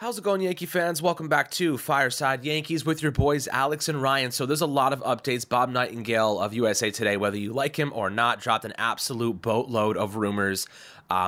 How's it going, Yankee fans? Welcome back to Fireside Yankees with your boys, Alex and Ryan. So there's a lot of updates. Bob Nightingale of USA Today, whether you like him or not, dropped an absolute boatload of rumors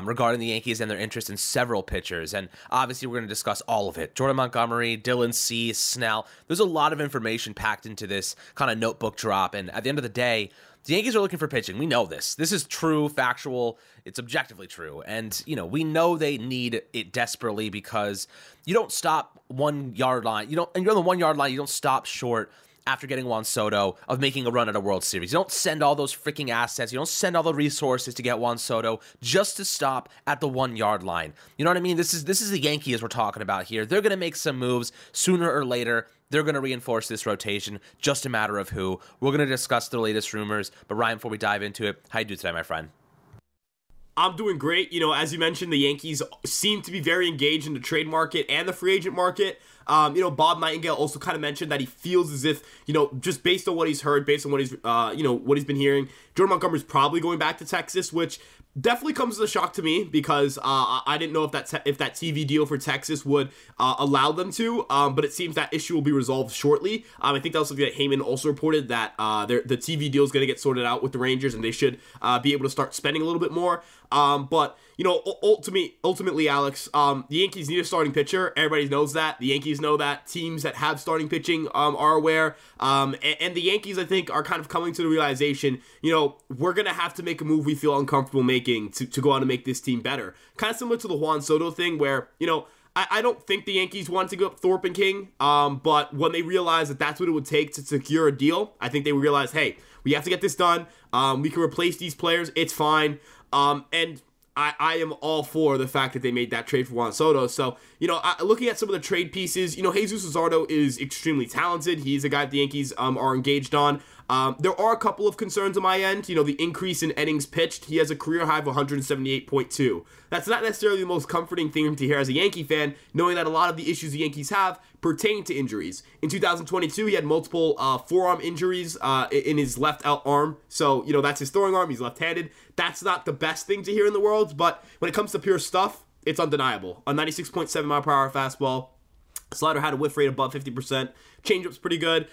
regarding the Yankees and their interest in several pitchers. And obviously, we're going to discuss all of it. Jordan Montgomery, Dylan Cease, Snell. There's a lot of information packed into this kind of notebook drop. And at the end of the day, the Yankees are looking for pitching. We know this. This is true, factual. It's objectively true. And, you know, we know they need it desperately because you don't stop 1 yard line. You're on the 1 yard line. You don't stop short after getting Juan Soto of making a run at a World Series. You don't send all those freaking assets. You don't send all the resources to get Juan Soto just to stop at the 1 yard line. You know what I mean? This is the Yankees we're talking about here. They're going to make some moves sooner or later. They're going to reinforce this rotation, just a matter of who. We're going to discuss the latest rumors. But Ryan, before we dive into it, how you do today, my friend? I'm doing great. You know, as you mentioned, the Yankees seem to be very engaged in the trade market and the free agent market. You know, Bob Nightingale also kind of mentioned that he feels as if, you know, just based on what he's heard, based on what he's, you know, what he's been hearing, Jordan Montgomery's probably going back to Texas, which definitely comes as a shock to me because I didn't know if that TV deal for Texas would allow them to, but it seems that issue will be resolved shortly. I think that was something that Heyman also reported, that the TV deal is going to get sorted out with the Rangers and they should be able to start spending a little bit more. But, you know, ultimately, Alex, the Yankees need a starting pitcher. Everybody knows that. The Yankees know that. Teams that have starting pitching are aware. And the Yankees, I think, are kind of coming to the realization, you know, we're going to have to make a move we feel uncomfortable making to go out and make this team better. Kind of similar to the Juan Soto thing where, you know, I don't think the Yankees wanted to go up Thorpe and King, but when they realized that that's what it would take to secure a deal, I think they realized, hey, we have to get this done. We can replace these players. It's fine. And I am all for the fact that they made that trade for Juan Soto. So, you know, looking at some of the trade pieces, you know, Jesús Luzardo is extremely talented. He's a guy that the Yankees are engaged on. There are a couple of concerns on my end. You know, the increase in innings pitched. He has a career high of 178.2. That's not necessarily the most comforting thing to hear as a Yankee fan, knowing that a lot of the issues the Yankees have pertain to injuries. In 2022, he had multiple forearm injuries in his left out arm. So, you know, that's his throwing arm. He's left-handed. That's not the best thing to hear in the world, but when it comes to pure stuff, it's undeniable. A 96.7 mile per hour fastball. Slider had a whiff rate above 50%. Changeup's pretty good.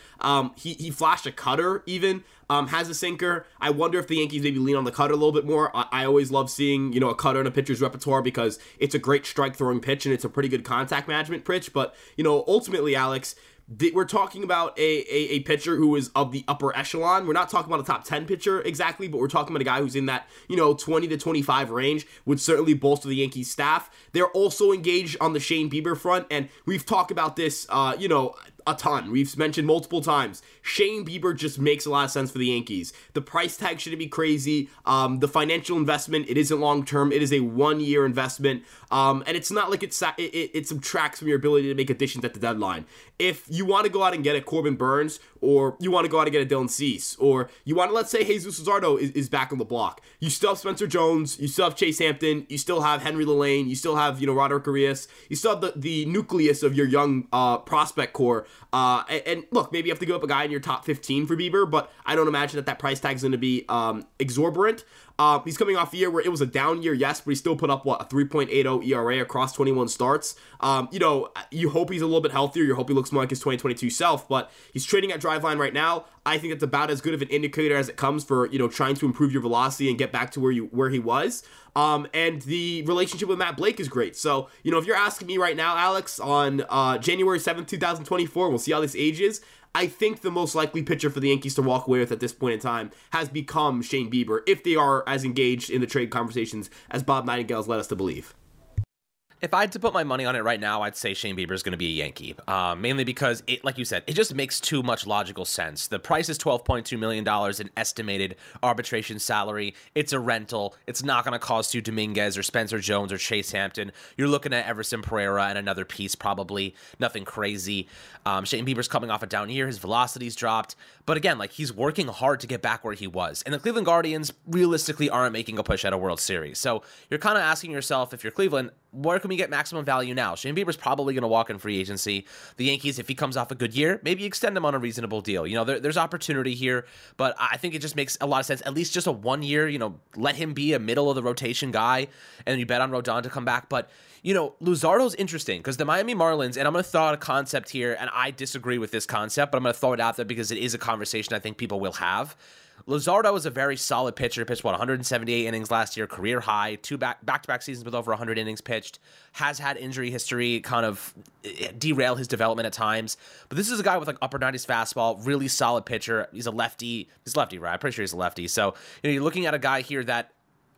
He flashed a cutter even. Has a sinker. I wonder if the Yankees maybe lean on the cutter a little bit more. I always love seeing, you know, a cutter in a pitcher's repertoire because it's a great strike-throwing pitch and it's a pretty good contact management pitch. But, you know, ultimately, Alex, we're talking about a pitcher who is of the upper echelon. We're not talking about a top 10 pitcher exactly, but we're talking about a guy who's in that, you know, 20 to 25 range, would certainly bolster the Yankees staff. They're also engaged on the Shane Bieber front, and we've talked about this, you know, a ton. We've mentioned multiple times. Shane Bieber just makes a lot of sense for the Yankees. The price tag shouldn't be crazy. The financial investment, it isn't long-term. It is a one-year investment. And it's not like it subtracts from your ability to make additions at the deadline. If you want to go out and get a Corbin Burns, or you want to go out and get a Dylan Cease, or you want to, let's say, Jesús Luzardo is back on the block. You still have Spencer Jones. You still have Chase Hampton. You still have Henry Lelane. You still have, you know, Roderick Arias. You still have the nucleus of your young prospect core. And look, maybe you have to give up a guy in your top 15 for Bieber, but I don't imagine that price tag is going to be exorbitant. He's coming off a year where it was a down year, yes, but he still put up, what, a 3.80 ERA across 21 starts. You know, you hope he's a little bit healthier. You hope he looks more like his 2022 self, but he's trading at Driveline right now. I think it's about as good of an indicator as it comes for, you know, trying to improve your velocity and get back to where he was. And the relationship with Matt Blake is great. So, you know, if you're asking me right now, Alex, on January 7th, 2024, we'll see how this ages. I think the most likely pitcher for the Yankees to walk away with at this point in time has become Shane Bieber, if they are as engaged in the trade conversations as Bob Nightingale has led us to believe. If I had to put my money on it right now, I'd say Shane Bieber is going to be a Yankee, mainly because, it, like you said, it just makes too much logical sense. The price is $12.2 million in estimated arbitration salary. It's a rental. It's not going to cost you Dominguez or Spencer Jones or Chase Hampton. You're looking at Everson Pereira and another piece probably. Nothing crazy. Shane Bieber's coming off a down year. His velocity's dropped. But again, like, he's working hard to get back where he was. And the Cleveland Guardians realistically aren't making a push at a World Series. So you're kind of asking yourself, if you're Cleveland – where can we get maximum value now? Shane Bieber's probably going to walk in free agency. The Yankees, if he comes off a good year, maybe extend him on a reasonable deal. You know, there's opportunity here, but I think it just makes a lot of sense. At least just a 1 year, you know, let him be a middle of the rotation guy, and you bet on Rodon to come back. But, you know, Luzardo's interesting because the Miami Marlins, and I'm going to throw out a concept here, and I disagree with this concept, but I'm going to throw it out there because it is a conversation I think people will have. Luzardo is a very solid pitcher. Pitched, 178 innings last year, career high, two back-to-back seasons with over 100 innings pitched, has had injury history kind of derail his development at times. But this is a guy with like upper 90s fastball, really solid pitcher. He's a lefty. He's lefty, right? I'm pretty sure he's a lefty. So, you know, you're looking at a guy here that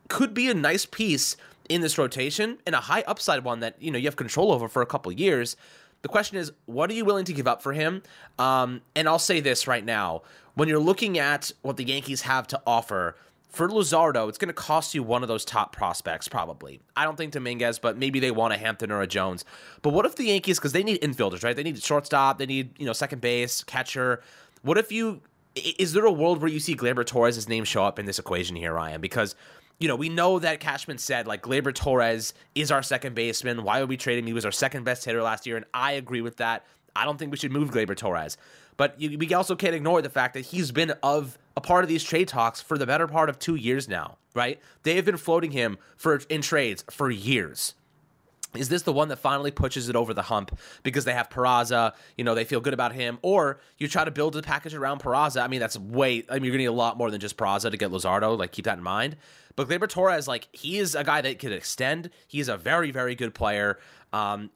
could be a nice piece in this rotation and a high upside one that, you know, you have control over for a couple years. The question is, what are you willing to give up for him? And I'll say this right now. When you're looking at what the Yankees have to offer, for Luzardo, it's going to cost you one of those top prospects probably. I don't think Dominguez, but maybe they want a Hampton or a Jones. But what if the Yankees, because they need infielders, right? They need shortstop, they need, you know, second base, catcher. What if you, is there a world where you see Gleyber Torres' name show up in this equation here, Ryan? Because, you know, we know that Cashman said, like, Gleyber Torres is our second baseman. Why would we trade him? He was our second best hitter last year, and I agree with that. I don't think we should move Gleyber Torres. But we also can't ignore the fact that he's been a part of these trade talks for the better part of 2 years now, right? They have been floating him in trades for years. Is this the one that finally pushes it over the hump because they have Peraza, you know, they feel good about him, or you try to build a package around Peraza? I mean, you're going to need a lot more than just Peraza to get Luzardo, like, keep that in mind. But Gleyber Torres, like, he is a guy that could extend. He's a very, very good player.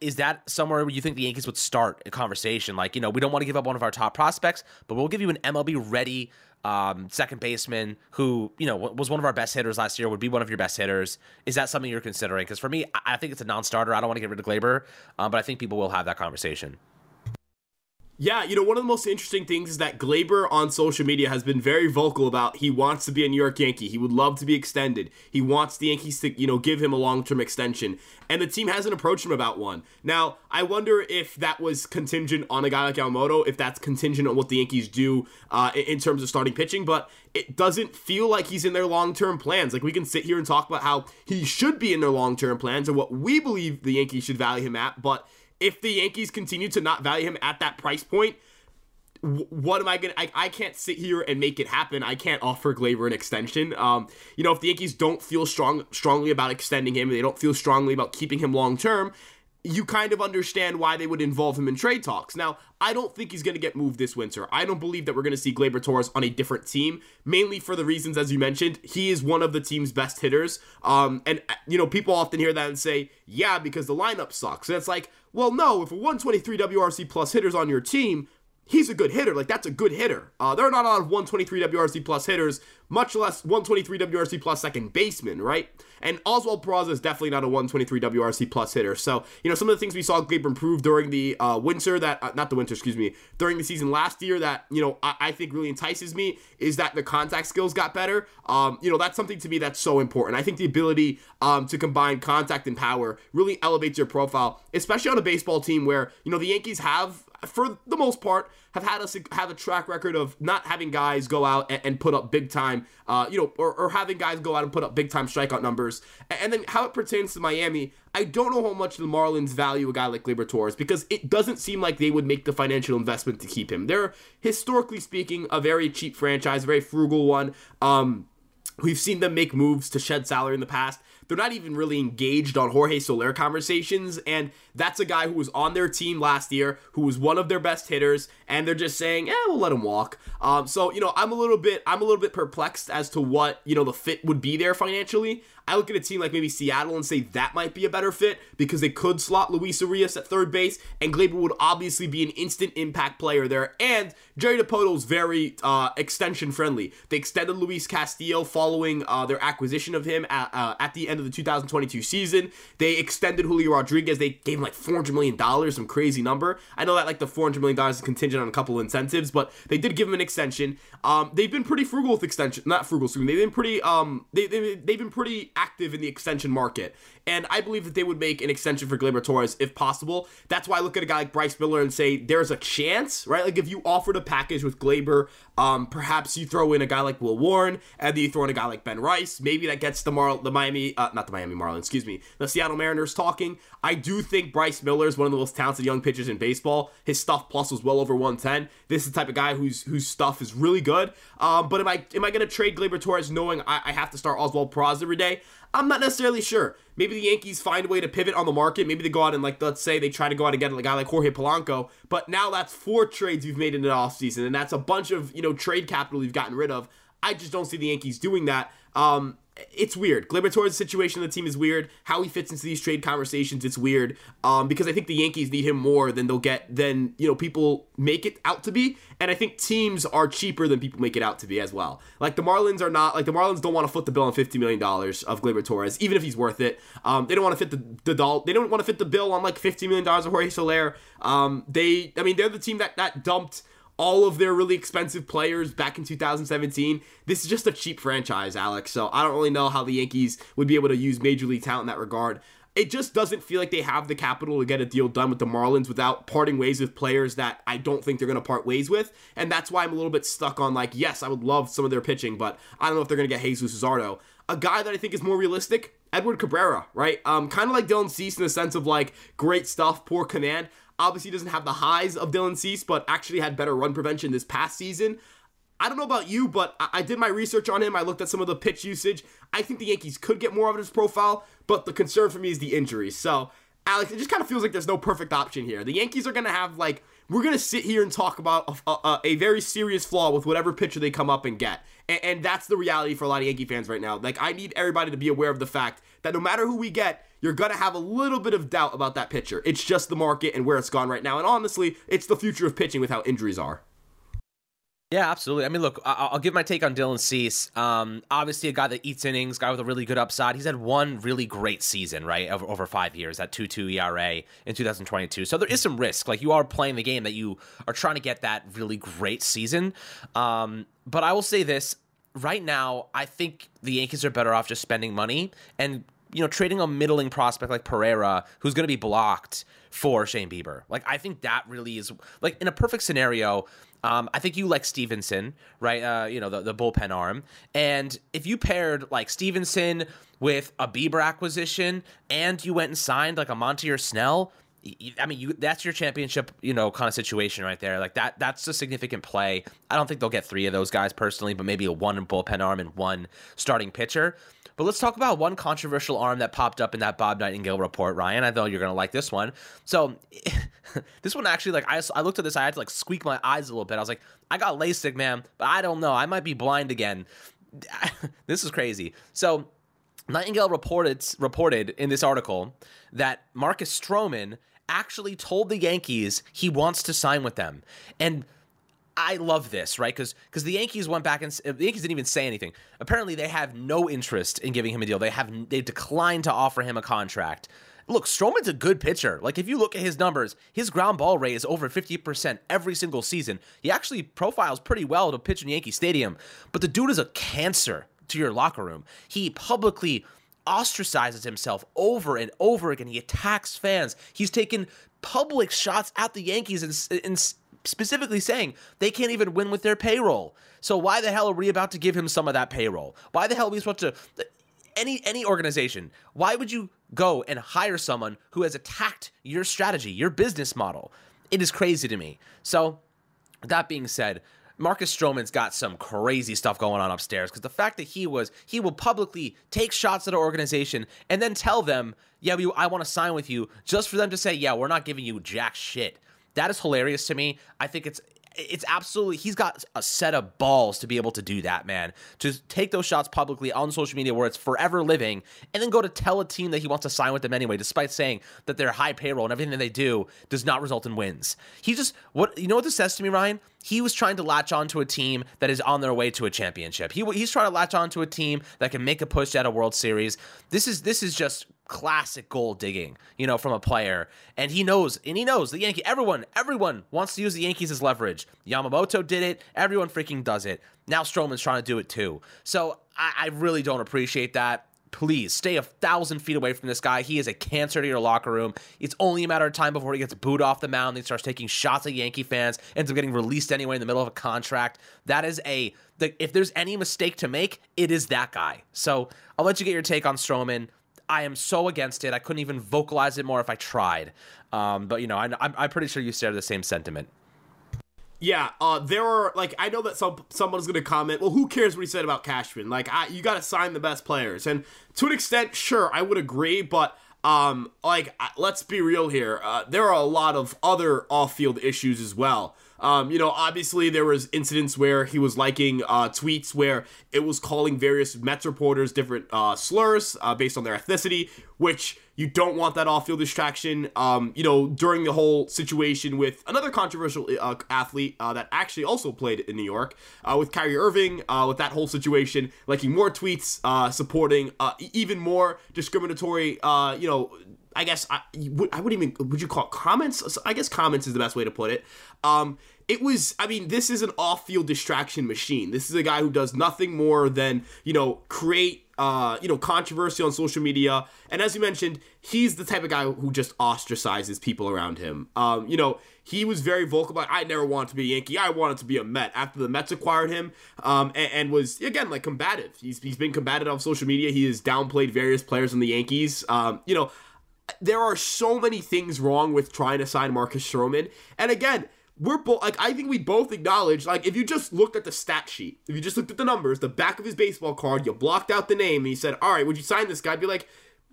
Is that somewhere where you think the Yankees would start a conversation? Like, you know, we don't want to give up one of our top prospects, but we'll give you an MLB-ready second baseman who, you know, was one of our best hitters last year, would be one of your best hitters. Is that something you're considering? Because for me, I think it's a non-starter. I don't want to get rid of Gleyber, but I think people will have that conversation. Yeah, you know, one of the most interesting things is that Gleyber on social media has been very vocal about he wants to be a New York Yankee. He would love to be extended. He wants the Yankees to, you know, give him a long-term extension. And the team hasn't approached him about one. Now, I wonder if that was contingent on a guy like Yamamoto, if that's contingent on what the Yankees do in terms of starting pitching. But it doesn't feel like he's in their long-term plans. Like, we can sit here and talk about how he should be in their long-term plans and what we believe the Yankees should value him at, but if the Yankees continue to not value him at that price point, what am I going to... I can't sit here and make it happen. I can't offer Gleyber an extension. You know, if the Yankees don't feel strongly about extending him, they don't feel strongly about keeping him long-term, you kind of understand why they would involve him in trade talks. Now, I don't think he's going to get moved this winter. I don't believe that we're going to see Gleyber Torres on a different team, mainly for the reasons, as you mentioned, he is one of the team's best hitters. And, you know, people often hear that and say, yeah, because the lineup sucks. And it's like, well, no, if a 123 WRC plus hitter's on your team, he's a good hitter. Like, that's a good hitter. There are not a lot of 123 WRC plus hitters, much less 123 WRC plus second baseman, right? And Oswald Peraza is definitely not a 123 WRC plus hitter. So, you know, some of the things we saw Gleyber improve during the during the season last year that, you know, I think really entices me is that the contact skills got better. You know, that's something to me that's so important. I think the ability to combine contact and power really elevates your profile, especially on a baseball team where, you know, the Yankees have, for the most part, have had us have a track record of not having guys go out and put up big time, you know, or having guys go out and put up big time strikeout numbers. And then how it pertains to Miami, I don't know how much the Marlins value a guy like Gleyber Torres because it doesn't seem like they would make the financial investment to keep him. They're, historically speaking, a very cheap franchise, a very frugal one. We've seen them make moves to shed salary in the past. They're not even really engaged on Jorge Soler conversations, and that's a guy who was on their team last year, who was one of their best hitters, and they're just saying, we'll let him walk. So, you know, I'm a little bit perplexed as to what, you know, the fit would be there financially. I look at a team like maybe Seattle and say that might be a better fit because they could slot Luis Arias at third base, and Gleyber would obviously be an instant impact player there. And Jerry DePoto's very extension friendly. They extended Luis Castillo following their acquisition of him at the end of the 2022 season. They extended Julio Rodriguez. They gave him like $400 million, some crazy number. I know that like the $400 million is contingent on a couple of incentives, but they did give him an extension. They've been pretty frugal with extension, not frugal, excuse me. They've been pretty, they've been pretty active in the extension market, and I believe that they would make an extension for Gleyber Torres if possible. That's why I look at a guy like Bryce Miller and say there's a chance, right? Like if you offered a package with Gleyber, perhaps you throw in a guy like Will Warren, and then you throw in a guy like Ben Rice. Maybe that gets the Miami not the Miami Marlins, excuse me, the Seattle Mariners talking. I do think Bryce Miller is one of the most talented young pitchers in baseball. His stuff plus was well over 110. This is the type of guy whose stuff is really good. But am I going to trade Gleyber Torres knowing I have to start Oswald Peraza every day? I'm not necessarily sure. Maybe the Yankees find a way to pivot on the market. Maybe they go out and, like, let's say they try to go out and get a guy like Jorge Polanco. But now that's 4 trades you've made in the offseason, and that's a bunch of, you know, trade capital you've gotten rid of. I just don't see the Yankees doing that. It's weird. Gleyber Torres' situation on the team is weird. How he fits into these trade conversations, it's weird. Because I think the Yankees need him more than they'll get, than, you know, people make it out to be. And I think teams are cheaper than people make it out to be as well. Like, the Marlins are not, like, the Marlins don't want to foot the bill on $50 million of Gleyber Torres, even if he's worth it. They don't want to fit they don't want to fit the bill on, like, $50 million of Jorge Soler. They're the team that dumped all of their really expensive players back in 2017. This is just a cheap franchise, Alex, so I don't really know how the Yankees would be able to use major league talent in that regard. It just doesn't feel like they have the capital to get a deal done with the Marlins without parting ways with players that I don't think they're going to part ways with, and that's why I'm a little bit stuck on, like, yes, I would love some of their pitching, but I don't know if they're going to get Jesús Luzardo. A guy that I think is more realistic, Edward Cabrera, right? Kind of like Dylan Cease in the sense of, like, great stuff, poor command. Obviously doesn't have the highs of Dylan Cease, but actually had better run prevention this past season. I don't know about you, but I did my research on him. I looked at some of the pitch usage. I think the Yankees could get more of his profile, but the concern for me is the injuries. So, Alex, it just kind of feels like there's no perfect option here. The Yankees are going to have, like, we're going to sit here and talk about a very serious flaw with whatever pitcher they come up and get. And that's the reality for a lot of Yankee fans right now. Like, I need everybody to be aware of the fact that no matter who we get, you're going to have a little bit of doubt about that pitcher. It's just the market and where it's gone right now. And honestly, it's the future of pitching with how injuries are. Yeah, absolutely. I mean, look, I'll give my take on Dylan Cease. Obviously, a guy that eats innings, guy with a really good upside. He's had one really great season, right, over 5 years at 2.2 ERA in 2022. So there is some risk. Like, you are playing the game that you are trying to get that really great season. But I will say this. Right now, I think the Yankees are better off just spending money and, you know, trading a middling prospect like Pereira, who's going to be blocked for Shane Bieber. Like, I think that really is, like, in a perfect scenario. I think you like Stevenson, right? The bullpen arm. And if you paired, like, Stevenson with a Bieber acquisition and you went and signed, like, a Monty or Snell, that's your championship, you know, kind of situation right there. Like, that's a significant play. I don't think they'll get 3 of those guys personally, but maybe a 1 bullpen arm and 1 starting pitcher. But let's talk about one controversial arm that popped up in that Bob Nightingale report, Ryan. I know you're going to like this one. So this one actually, like, I looked at this. I had to, like, squeak my eyes a little bit. I was like, I got LASIK, man, but I don't know. I might be blind again. This is crazy. So Nightingale reported in this article that Marcus Stroman actually told the Yankees he wants to sign with them. And I love this, right? Because the Yankees went back and the Yankees didn't even say anything. Apparently, they have no interest in giving him a deal. They declined to offer him a contract. Look, Stroman's a good pitcher. Like, if you look at his numbers, his ground ball rate is over 50% every single season. He actually profiles pretty well to pitch in Yankee Stadium. But the dude is a cancer to your locker room. He publicly ostracizes himself over and over again. He attacks fans. He's taken public shots at the Yankees and specifically saying they can't even win with their payroll. So why the hell are we about to give him some of that payroll? Why the hell are we supposed to, any organization, why would you go and hire someone who has attacked your strategy, your business model? It is crazy to me. So that being said, Marcus Stroman's got some crazy stuff going on upstairs, because the fact that he will publicly take shots at our organization and then tell them, yeah, I want to sign with you, just for them to say, yeah, we're not giving you jack shit. That is hilarious to me. I think it's absolutely, he's got a set of balls to be able to do that, man. To take those shots publicly on social media where it's forever living, and then go to tell a team that he wants to sign with them anyway, despite saying that their high payroll and everything that they do does not result in wins. You know what this says to me, Ryan? He was trying to latch on to a team that is on their way to a championship. He's trying to latch on to a team that can make a push at a World Series. This is just classic gold digging, you know, from a player. And he knows the Yankee, everyone wants to use the Yankees as leverage. Yamamoto did it. Everyone freaking does it. Now Stroman's trying to do it too. So I really don't appreciate that. please stay 1,000 feet away from this guy. He is a cancer to your locker room. It's only a matter of time before he gets booed off the mound. He starts taking shots at Yankee fans, ends up getting released anyway in the middle of a contract. That is a, if there's any mistake to make, it is that guy. So I'll let you get your take on Stroman. I am so against it. I couldn't even vocalize it more if I tried. But, you know, I'm pretty sure you share the same sentiment. Yeah, there are, like, I know that someone's going to comment, well, who cares what he said about Cashman? Like, you got to sign the best players. And to an extent, sure, I would agree, but, like, let's be real here. There are a lot of other off-field issues as well. You know, obviously there was incidents where he was liking tweets where it was calling various Mets reporters different slurs based on their ethnicity, which you don't want that off-field distraction. You know, during the whole situation with another controversial athlete that actually also played in New York with Kyrie Irving, with that whole situation, liking more tweets, supporting even more discriminatory, you know, I guess I wouldn't even, would you call it comments? I guess comments is the best way to put it. It was, I mean, this is an off-field distraction machine. This is a guy who does nothing more than, you know, create, you know, controversy on social media. And as you mentioned, he's the type of guy who just ostracizes people around him. You know, he was very vocal about, I never wanted to be a Yankee. I wanted to be a Met. After the Mets acquired him, and was, again, like, combative. He's been combative on social media. He has downplayed various players on the Yankees. You know, there are so many things wrong with trying to sign Marcus Stroman. And again, we're both, like, I think we both acknowledge, like, if you just looked at the stat sheet, if you just looked at the numbers, the back of his baseball card, you blocked out the name, and you said, all right, would you sign this guy? I'd be like,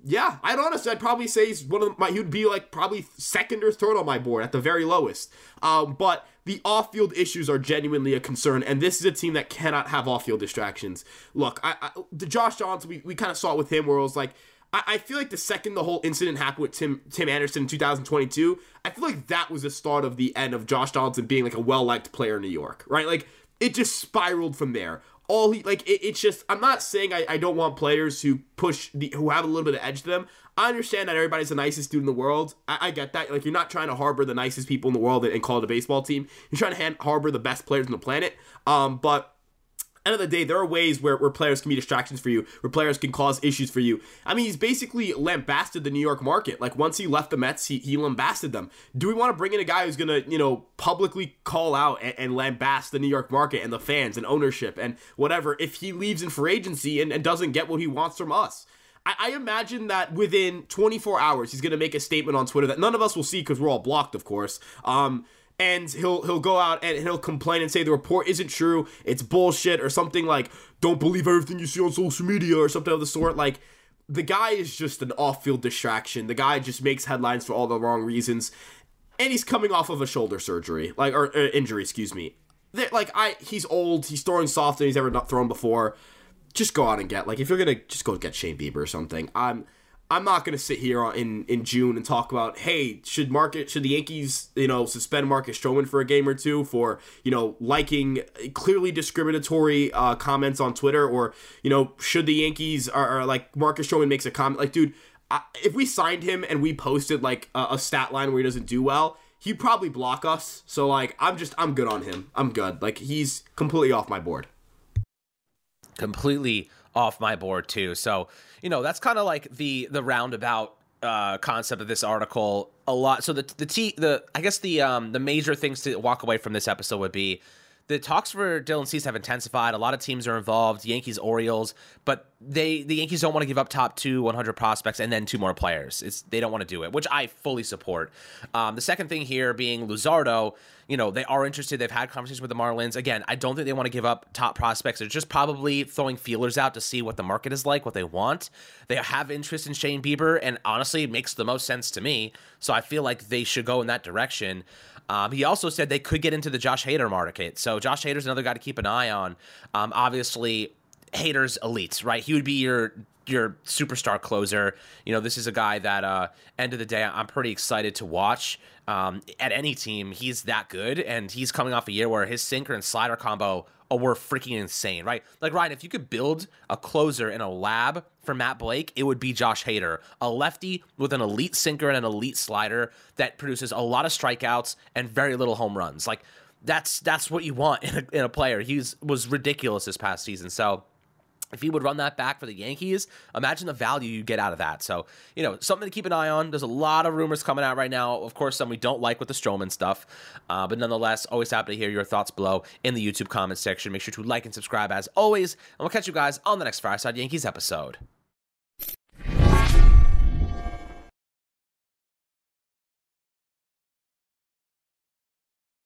yeah, I'd honestly, I'd probably say he's one of my, he'd be, like, probably second or third on my board at the very lowest. But the off-field issues are genuinely a concern, and this is a team that cannot have off-field distractions. Look, the Josh Johnson, we kind of saw it with him where it was like, I feel like the second the whole incident happened with Tim Anderson in 2022, I feel like that was the start of the end of Josh Donaldson being, like, a well-liked player in New York, right? Like, it just spiraled from there. All he, like, it's just, I'm not saying I don't want players who push, who have a little bit of edge to them. I understand that everybody's the nicest dude in the world. I get that. Like, you're not trying to harbor the nicest people in the world and call it a baseball team. You're trying to harbor the best players on the planet. But end of the day, there are ways where players can be distractions for you, where players can cause issues for you. I mean, he's basically lambasted the New York market. Like, once he left the Mets, he lambasted them. Do we want to bring in a guy who's going to, you know, publicly call out and lambast the New York market and the fans and ownership and whatever if he leaves in free agency and doesn't get what he wants from us? I imagine that within 24 hours, he's going to make a statement on Twitter that none of us will see because we're all blocked, of course. And he'll go out and he'll complain and say the report isn't true, it's bullshit, or something like, don't believe everything you see on social media, or something of the sort. Like, the guy is just an off-field distraction. The guy just makes headlines for all the wrong reasons, and he's coming off of a shoulder surgery, like, or injury, excuse me. He's old, he's throwing softer than he's ever thrown before. Just go out and get, like, if you're gonna, just go get Shane Bieber or something. I'm not going to sit here in June and talk about, hey, should the Yankees, you know, suspend Marcus Stroman for a game or two for, you know, liking clearly discriminatory comments on Twitter, or, you know, should the Yankees, or like, Marcus Stroman makes a comment, like, dude, if we signed him and we posted, like, a stat line where he doesn't do well, he'd probably block us. So, like, I'm good on him. I'm good. Like, he's completely off my board. Completely off my board too. So, you know, that's kind of like the roundabout concept of this article a lot. So the major things to walk away from this episode would be the talks for Dylan Cease have intensified. A lot of teams are involved, Yankees, Orioles, but the Yankees don't want to give up top 100 prospects and then two more players. They don't want to do it, which I fully support. The second thing here being Luzardo, you know, they are interested. They've had conversations with the Marlins. Again, I don't think they want to give up top prospects. They're just probably throwing feelers out to see what the market is like, what they want. They have interest in Shane Bieber, and honestly, it makes the most sense to me. So I feel like they should go in that direction. He also said they could get into the Josh Hader market. So Josh Hader's another guy to keep an eye on. Obviously, Hader's elite, right? He would be your superstar closer. You know, this is a guy that, end of the day, I'm pretty excited to watch. At any team, he's that good, and he's coming off a year where his sinker and slider combo were freaking insane, right? Like, Ryan, if you could build a closer in a lab for Matt Blake, it would be Josh Hader, a lefty with an elite sinker and an elite slider that produces a lot of strikeouts and very little home runs. Like, that's what you want in a player. He was ridiculous this past season, so If he would run that back for the Yankees, imagine the value you get out of that. So, you know, something to keep an eye on. There's a lot of rumors coming out right now. Of course, some we don't like with the Stroman stuff. But nonetheless, always happy to hear your thoughts below in the YouTube comments section. Make sure to like and subscribe as always. And we'll catch you guys on the next Fireside Yankees episode.